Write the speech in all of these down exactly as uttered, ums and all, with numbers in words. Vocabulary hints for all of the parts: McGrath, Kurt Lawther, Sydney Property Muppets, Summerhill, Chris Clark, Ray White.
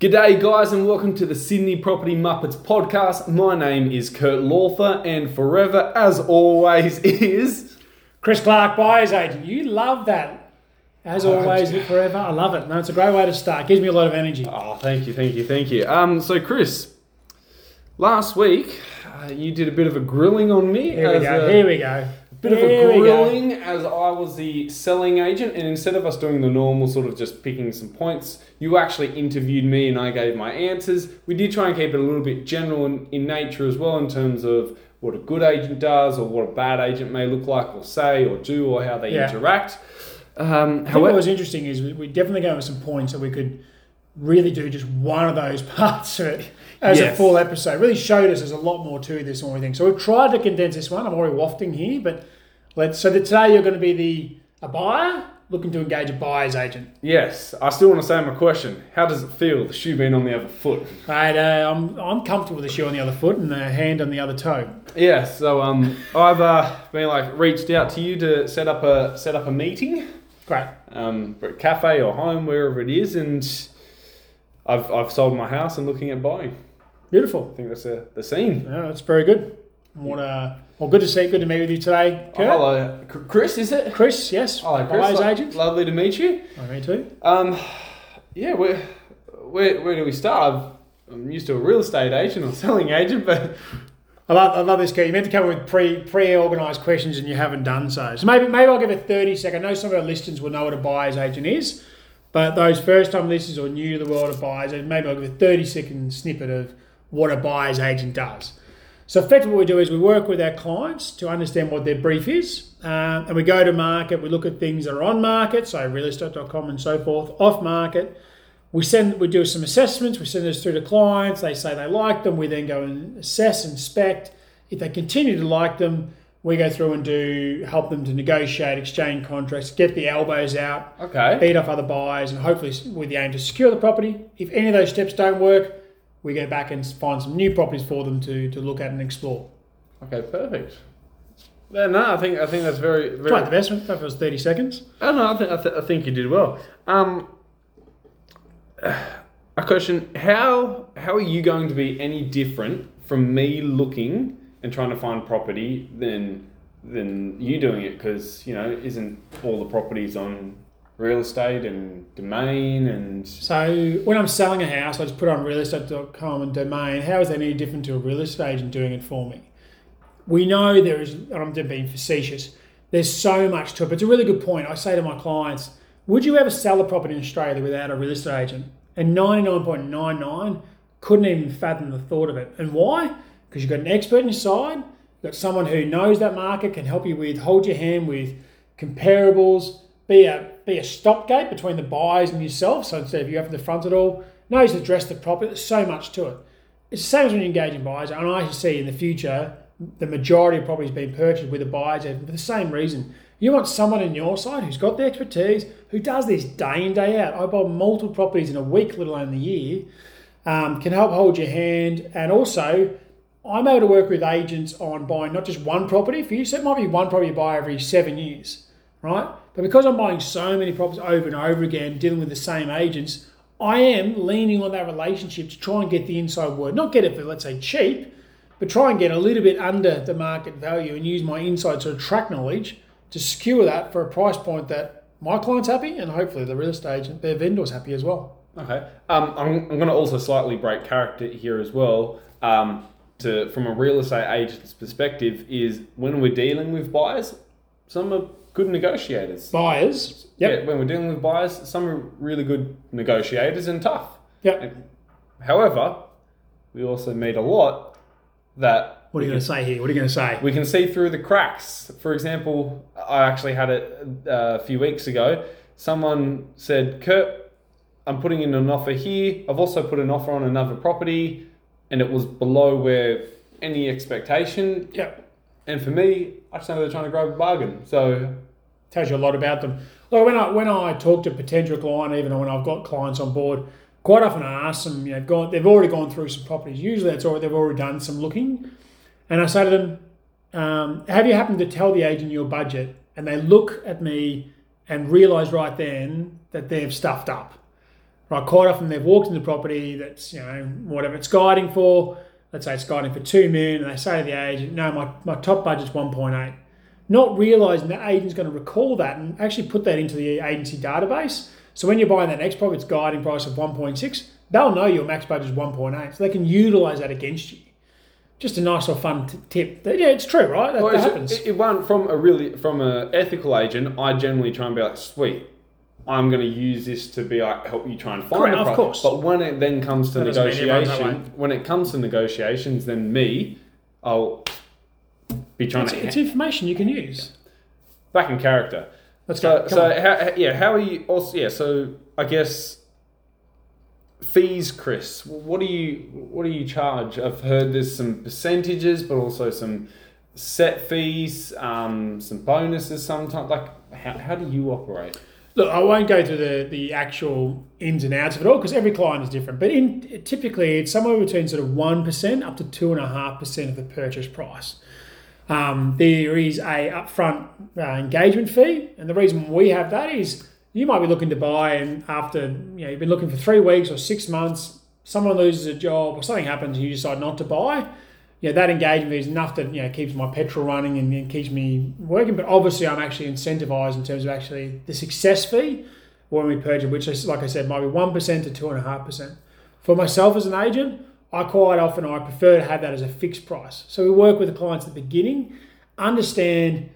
G'day guys and welcome to the Sydney Property Muppets podcast. My name is Kurt Lawther and forever, as always, is... Chris Clark, buyer's agent. You love that. As oh, always, just... forever. I love it. No, it's a great way to start. Gives me a lot of energy. Oh, thank you, thank you, thank you. Um, so Chris, last week uh, you did a bit of a grilling on me. Here we go, a... here we go. Bit of a grilling as I was the selling agent, and instead of us doing the normal sort of just picking some points, you actually interviewed me and I gave my answers. We did try and keep it a little bit general in, in nature as well, in terms of what a good agent does or what a bad agent may look like or say or do or how they yeah. interact. Um, I think however, what was interesting is we definitely go with some points that we could really do just one of those parts of it as yes. a full episode. Really showed us there's a lot more to this and everything. So we've tried to condense this one. I'm already wafting here, but let's. So today you're going to be the a buyer looking to engage a buyer's agent. Yes, I still want to say my question. How does it feel, the shoe being on the other foot? Right, uh, I'm I'm comfortable with the shoe on the other foot and the hand on the other toe. Yeah, so um, I've uh, been like reached out to you to set up a set up a meeting. Great. Um, for a cafe or home, wherever it is, and. I've I've sold my house and looking at buying. Beautiful. I think that's a, the scene. Yeah, that's very good. What a, well, good to see, good to meet with you today, Kurt. Oh, hello. Chris, is it? Chris, yes. Hello, Chris. Buyer's agent. Lovely to meet you. Oh, me too. Um, yeah, where, where, where do we start? I'm used to a real estate agent or selling agent, but... I love, I love this, Kurt. You meant to come up with pre, pre-organised questions and you haven't done so. So maybe maybe I'll give a thirty second. I know some of our listeners will know what a buyer's agent is. But those first-time listeners or new to the world of buyers, maybe I'll give a thirty second snippet of what a buyer's agent does. So effectively what we do is we work with our clients to understand what their brief is, uh, and we go to market, we look at things that are on market, so real estate dot com and so forth, off market. We send, we do some assessments, we send this through to clients, they say they like them, we then go and assess, inspect. If they continue to like them, we go through and do help them to negotiate, exchange contracts, get the elbows out, okay. beat off other buyers, and hopefully with the aim to secure the property. If any of those steps don't work, we go back and find some new properties for them to, to look at and explore. Okay, perfect. Yeah, no, I think I think that's very. very... Quite the best one. That was thirty seconds. Oh no, I think I, th- I think you did well. Um, a question: How how are you going to be any different from me looking and trying to find property than than you doing it? Because, you know, isn't all the properties on real estate and domain and... So when I'm selling a house, I just put on real estate dot com and domain. How is that any different to a real estate agent doing it for me? We know there is, and I'm being facetious, there's so much to it, but it's a really good point. I say to my clients, would you ever sell a property in Australia without a real estate agent? And ninety-nine point nine nine couldn't even fathom the thought of it. And why? Because you've got an expert on your side, you've got someone who knows that market, can help you with, hold your hand with comparables, be a be a stopgate between the buyers and yourself. So instead of you having to front it all, knows the dress the property. There's so much to it. It's the same as when you engage in buyers, and I see in the future the majority of properties being purchased with a buyer's agent for the same reason. You want someone on your side who's got the expertise, who does this day in, day out. I buy multiple properties in a week, let alone the year, um, can help hold your hand, and also I'm able to work with agents on buying not just one property for you, so it might be one property you buy every seven years, right? But because I'm buying so many properties over and over again, dealing with the same agents, I am leaning on that relationship to try and get the inside word. Not get it for, let's say, cheap, but try and get a little bit under the market value and use my inside sort of track knowledge to secure that for a price point that my client's happy and hopefully the real estate agent, their vendor's happy as well. Okay. Um, I'm, I'm going to also slightly break character here as well. Um, To, from a real estate agent's perspective, is when we're dealing with buyers, some are good negotiators. Buyers, yep. Yeah, when we're dealing with buyers, some are really good negotiators and tough. Yep. And, however, we also meet a lot that... What are you going to say here? What are you going to say? We can see through the cracks. For example, I actually had it uh, a few weeks ago. Someone said, Kurt, I'm putting in an offer here. I've also put an offer on another property. And it was below where any expectation. Yep. And for me, I just know they're trying to grab a bargain. So tells you a lot about them. Look, when I when I talk to potential client, even when I've got clients on board, quite often I ask them, you know, gone, they've already gone through some properties. Usually that's all they've already done some looking. And I say to them, um, have you happened to tell the agent your budget? And they look at me and realise right then that they've stuffed up. Right, quite often they've walked in the property that's, you know, whatever it's guiding for. Let's say it's guiding for two million, and they say to the agent, "No, my, my top budget's one point eight." Not realising the agent's going to recall that and actually put that into the agency database. So when you're buying that next property, it's guiding price of one point six. They'll know your max budget is one point eight, so they can utilise that against you. Just a nice or fun t- tip. Yeah, it's true, right? That, well, that happens. It, it went from a really from a ethical agent. I generally try and be like, "Sweet, I'm going to use this to be like help you try and find Correct, the of course. But when it then comes to that negotiation, when it comes to negotiations, then me, I'll be trying it's, to. It's information you can use. Back in character. Let's so, go. So how, yeah, how are you? Also, yeah. So I guess. Fees, Chris. What do you what do you charge? I've heard there's some percentages, but also some set fees, um, some bonuses. Sometimes, like how, how do you operate? Look, I won't go through the, the actual ins and outs of it all because every client is different. But in typically, it's somewhere between sort of one percent up to two and a half percent of the purchase price. Um, there is a upfront uh, engagement fee, and the reason we have that is. You might be looking to buy, and after you know you've been looking for three weeks or six months, someone loses a job or something happens, and you decide not to buy. You know that engagement is enough that you know keeps my petrol running and, and keeps me working. But obviously, I'm actually incentivized in terms of actually the success fee when we purchase, which is like I said, might be one percent to two and a half percent. For myself as an agent, I quite often I prefer to have that as a fixed price. So we work with the clients at the beginning, understand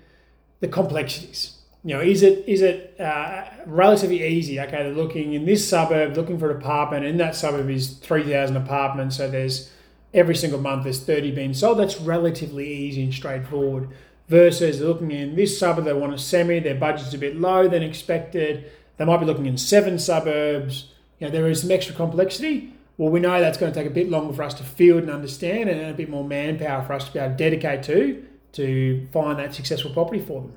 the complexities. You know, is it is it uh, relatively easy? Okay, they're looking in this suburb, looking for an apartment. In that suburb is three thousand apartments. So there's every single month there's thirty being sold. That's relatively easy and straightforward. Versus they're looking in this suburb, they want a semi. Their budget's a bit lower than expected. They might be looking in seven suburbs. You know, there is some extra complexity. Well, we know that's going to take a bit longer for us to field and understand, and a bit more manpower for us to be able to dedicate to to find that successful property for them.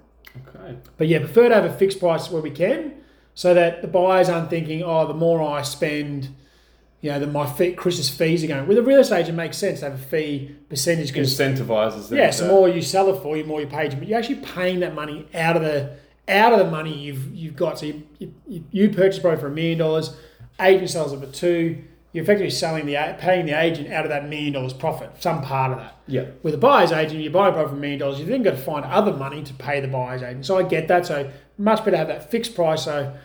Okay. But yeah, prefer to have a fixed price where we can, so that the buyers aren't thinking, oh, the more I spend, you know, the my fee, Chris's fees are going. With a real estate agent, it makes sense to have a fee percentage. Incentivises them. Yeah, so the more you sell it for, the more you pay them. But you're actually paying that money out of the out of the money you've you've got. So you you, you purchase probably for a million dollars, agent sells it for two. You're effectively selling the paying the agent out of that million dollars profit, some part of that. Yeah. With a buyer's agent, you're buying a profit for a million dollars. You've then got to find other money to pay the buyer's agent. So I get that. So much better to have that fixed price. So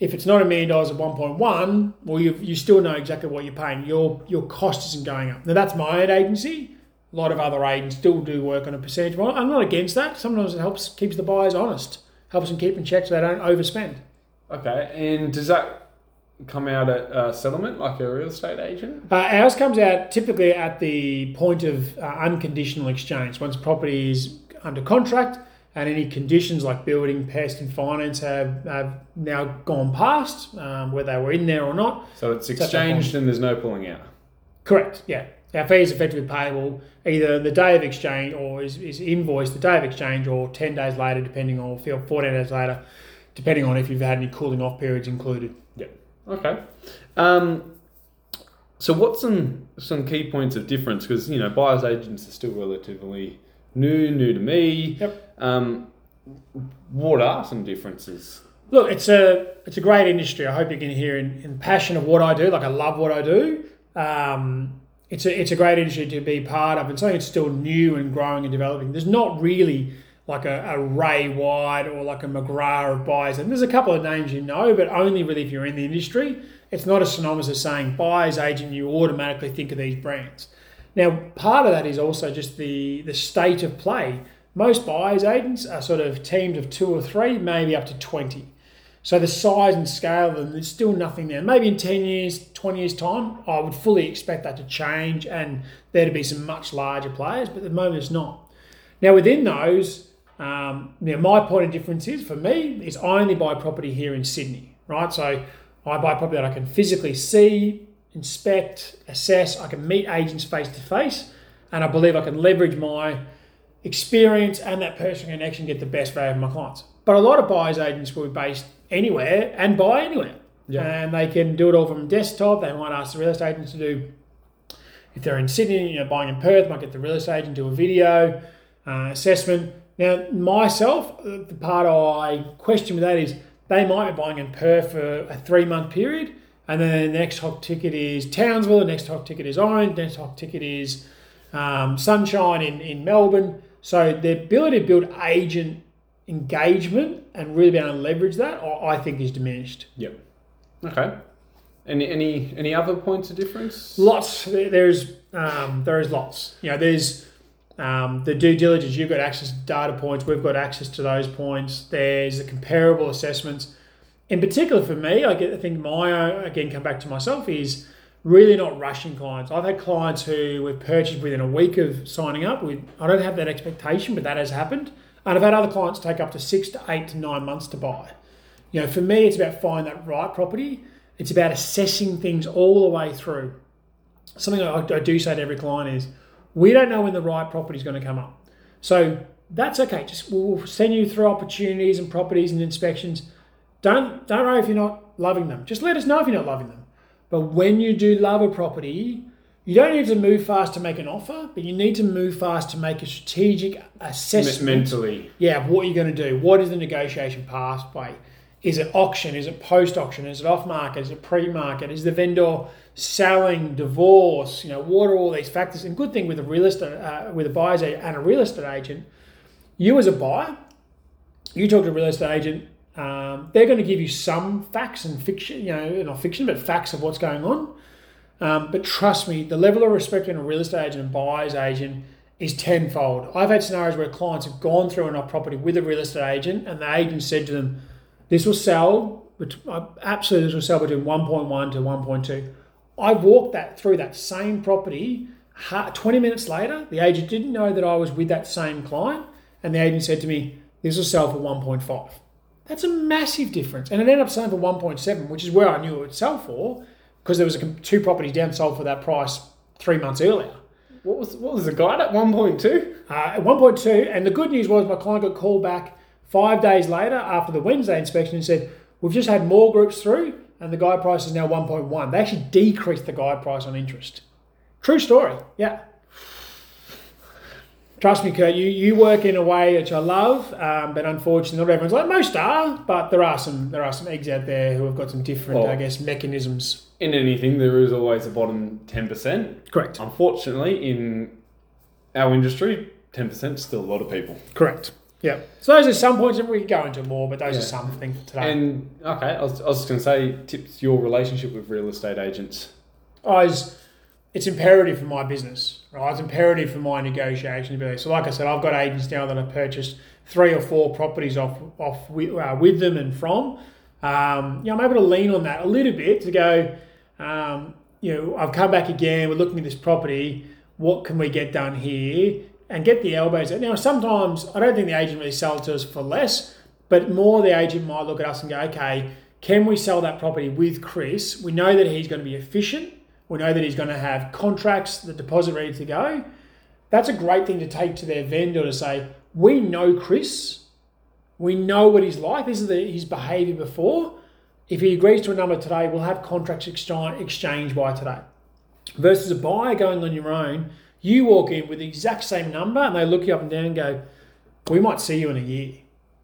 if it's not a million dollars at one point one, well, you you still know exactly what you're paying. Your your cost isn't going up. Now that's my own agency. A lot of other agents still do work on a percentage. Well, I'm not against that. Sometimes it helps keeps the buyers honest, helps them keep in check so they don't overspend. Okay. And does that come out at uh, settlement like a real estate agent? Uh, ours comes out typically at the point of uh, unconditional exchange. Once property is under contract and any conditions like building, pest and finance have, have now gone past, um, whether they were in there or not. So it's exchanged and there's no pulling out? Correct, yeah. Our fee is effectively payable either the day of exchange or is, is invoiced the day of exchange or ten days later, depending on, fourteen days later, depending on if you've had any cooling off periods included. Yeah. Okay, um, so what's some some key points of difference? Because you know, buyers agents are still relatively new, new to me. Yep. Um, what are some differences? Look, it's a it's a great industry. I hope you can hear in, in passion of what I do. Like I love what I do. Um, it's a it's a great industry to be part of, and something that's still new and growing and developing. There's not really like a, a Ray White or like a McGrath of buyers. And there's a couple of names you know, but only really if you're in the industry. It's not as synonymous as saying buyer's agent, you automatically think of these brands. Now, part of that is also just the, the state of play. Most buyer's agents are sort of teams of two or three, maybe up to twenty. So the size and scale of them, there's still nothing there. Maybe in ten years, twenty years time, I would fully expect that to change and there to be some much larger players, but at the moment it's not. Now within those, Um, now, my point of difference is, for me, is I only buy property here in Sydney, right? So I buy property that I can physically see, inspect, assess. I can meet agents face-to-face, and I believe I can leverage my experience and that personal connection to get the best value of my clients. But a lot of buyers agents will be based anywhere and buy anywhere. Yeah. And they can do it all from desktop. They might ask the real estate agents to do, if they're in Sydney, you know, buying in Perth, might get the real estate agent to do a video uh, assessment. Now, myself, the part I question with that is they might be buying in Perth for a three-month period And then the next hot ticket is Townsville. The next hot ticket is Orange. The next hot ticket is um, Sunshine in, in Melbourne. So the ability to build agent engagement and really be able to leverage that, I think, is diminished. Yep. Okay. Any any any other points of difference? Lots. There's um, there is lots. You know, there's um, the due diligence. You've got access to data points. We've got access to those points. There's the comparable assessments. In particular for me, I, get, I think my, again, come back to myself, is really not rushing clients. I've had clients who we've purchased within a week of signing up. We, I don't have that expectation, but that has happened. And I've had other clients take up to six to eight to nine months to buy. You know, for me, it's about finding that right property. It's about assessing things all the way through. Something I, I do say to every client is, we don't know when the right property is going to come up. So that's okay. Just we'll send you through opportunities and properties and inspections. Don't don't worry if you're not loving them. Just let us know if you're not loving them. But when you do love a property, you don't need to move fast to make an offer, but you need to move fast to make a strategic assessment. Mentally. Yeah, of what you're going to do. What is the negotiation pathway? Is it auction? Is it post-auction? Is it off-market? Is it pre-market? Is the vendor selling, divorce? You know, what are all these factors? And good thing with a real estate, uh, with a buyer's agent and a real estate agent, you as a buyer, you talk to a real estate agent, Um, they're going to give you some facts and fiction, you know, not fiction, but facts of what's going on. Um, but trust me, the level of respect in a real estate agent and buyer's agent is tenfold. I've had scenarios where clients have gone through an op property with a real estate agent, and the agent said to them, "This will sell, absolutely, this will sell between one point one to one point two." I walked that through that same property. twenty minutes later, the agent didn't know that I was with that same client, and the agent said to me, "This will sell for one point five." That's a massive difference. And it ended up selling for one point seven, which is where I knew it would sell for, because there was a, two properties down sold for that price three months earlier. What was what was the guide at one point two? Uh, at one point two. And the good news was my client got called back five days later after the Wednesday inspection and said, "We've just had more groups through and the guide price is now one point one. They actually decreased the guide price on interest. True story. Yeah. Trust me, Kurt, you, you work in a way which I love, um, but unfortunately not everyone's like, most are, but there are some there are some eggs out there who have got some different, well, I guess, mechanisms. In anything, there is always a bottom ten percent. Correct. Unfortunately, in our industry, ten percent is still a lot of people. Correct. Yeah. So those are some points that we can go into more, but those yeah. are something today. And, okay, I was, I was just going to say, tips your relationship with real estate agents. I was... It's imperative for my business, right? It's imperative for my negotiation ability. So like I said, I've got agents now that I've purchased three or four properties off off with, uh, with them and from. Um, you know, I'm able to lean on that a little bit to go, um, you know, I've come back again, we're looking at this property, what can we get done here? And get the elbows out. Now, sometimes I don't think the agent really sells to us for less, but more the agent might look at us and go, okay, can we sell that property with Chris? We know that he's going to be efficient. We know that he's going to have contracts, the deposit ready to go. That's a great thing to take to their vendor to say, we know Chris. We know what he's like. This is the, his behaviour before. If he agrees to a number today, we'll have contracts exchanged by today. Versus a buyer going on your own, you walk in with the exact same number and they look you up and down and go, we might see you in a year.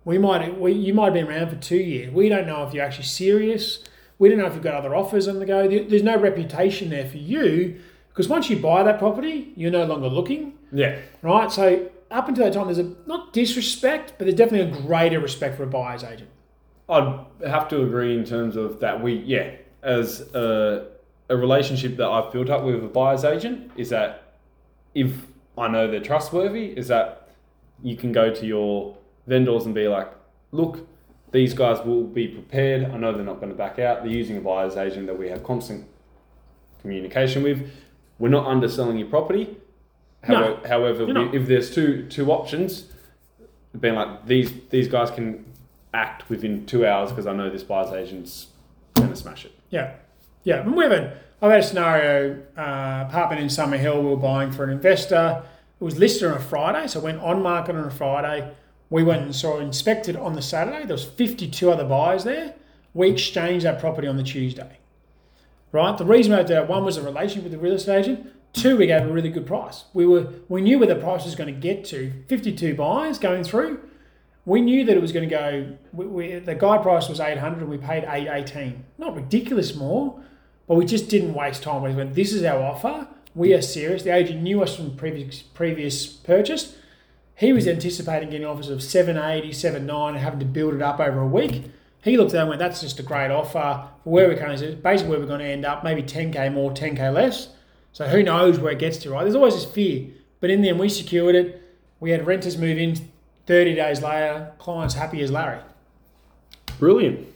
We might, we, you might have been around for two years. We don't know if you're actually serious. We don't know if you've got other offers on the go. There's no reputation there for you, because once you buy that property, you're no longer looking. Yeah. Right? So up until that time, there's a, not disrespect, but there's definitely a greater respect for a buyer's agent. I'd have to agree in terms of that we, yeah, as a, a relationship that I've built up with a buyer's agent is that if I know they're trustworthy, is that you can go to your vendors and be like, look, these guys will be prepared. I know they're not going to back out. They're using a buyer's agent that we have constant communication with. We're not underselling your property. No, however, however if there's two two options, being like, these these guys can act within two hours because I know this buyer's agent's going to smash it. Yeah. Yeah. And we've had, I've had a scenario, uh, apartment in Summerhill, we were buying for an investor. It was listed on a Friday, so it went on market on a Friday. We went and saw inspected on the Saturday. There was fifty-two other buyers there. We exchanged that property on the Tuesday, right? The reason we did that, one was a relationship with the real estate agent. Two, we gave a really good price. We were we knew where the price was going to get to. fifty-two buyers going through. We knew that it was going to go. We, we, the guide price was eight hundred, and we paid eight eighteen. Not ridiculous more, But we just didn't waste time. We went, this is our offer. We are serious. The agent knew us from previous previous purchase. He was anticipating getting offers of seven eighty, seven ninety, and having to build it up over a week. He looked at that and went, that's just a great offer. For where we're currently, basically where we're going to end up, maybe ten K more, ten K less. So who knows where it gets to, right? There's always this fear. But in the end, we secured it. We had renters move in thirty days later. Clients happy as Larry. Brilliant.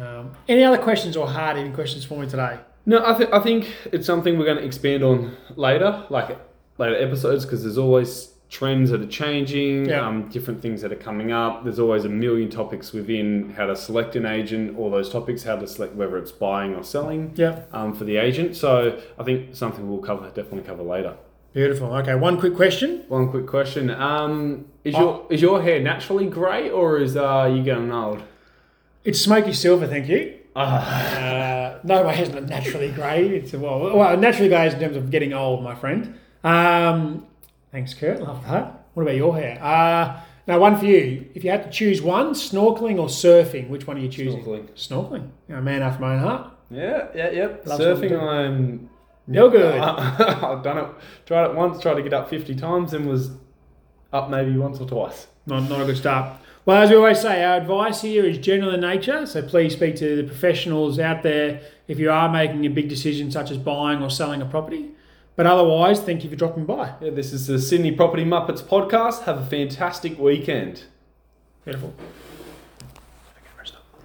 Um, any other questions or hard hitting questions for me today? No, I, th- I think it's something we're going to expand on later, like later episodes, because there's always trends that are changing, yeah. um, different things that are coming up. There's always a million topics within how to select an agent, all those topics, how to select whether it's buying or selling yeah. um, for the agent. So I think something we'll cover, definitely cover later. Beautiful. Okay, one quick question. One quick question. Um, is your oh. is your hair naturally grey or is uh, you getting old? It's smoky silver, thank you. Uh, uh, no, my hair's not naturally grey. It's well, well, naturally grey is in terms of getting old, my friend. Um, thanks, Kurt. Love that. What about your hair? Uh, now, one for you. If you had to choose one, snorkeling or surfing, which one are you choosing? Snorkeling. Snorkeling. You're a man after my own heart. Yeah, yeah, yep. Love surfing, I'm no good. I've done it. Tried it once. Tried to get up fifty times and was up maybe once or twice. Not, not a good start. Well, as we always say, our advice here is general in nature, so please speak to the professionals out there if you are making a big decision such as buying or selling a property. But otherwise, thank you for dropping by. Yeah, this is the Sydney Property Muppets podcast. Have a fantastic weekend. Beautiful.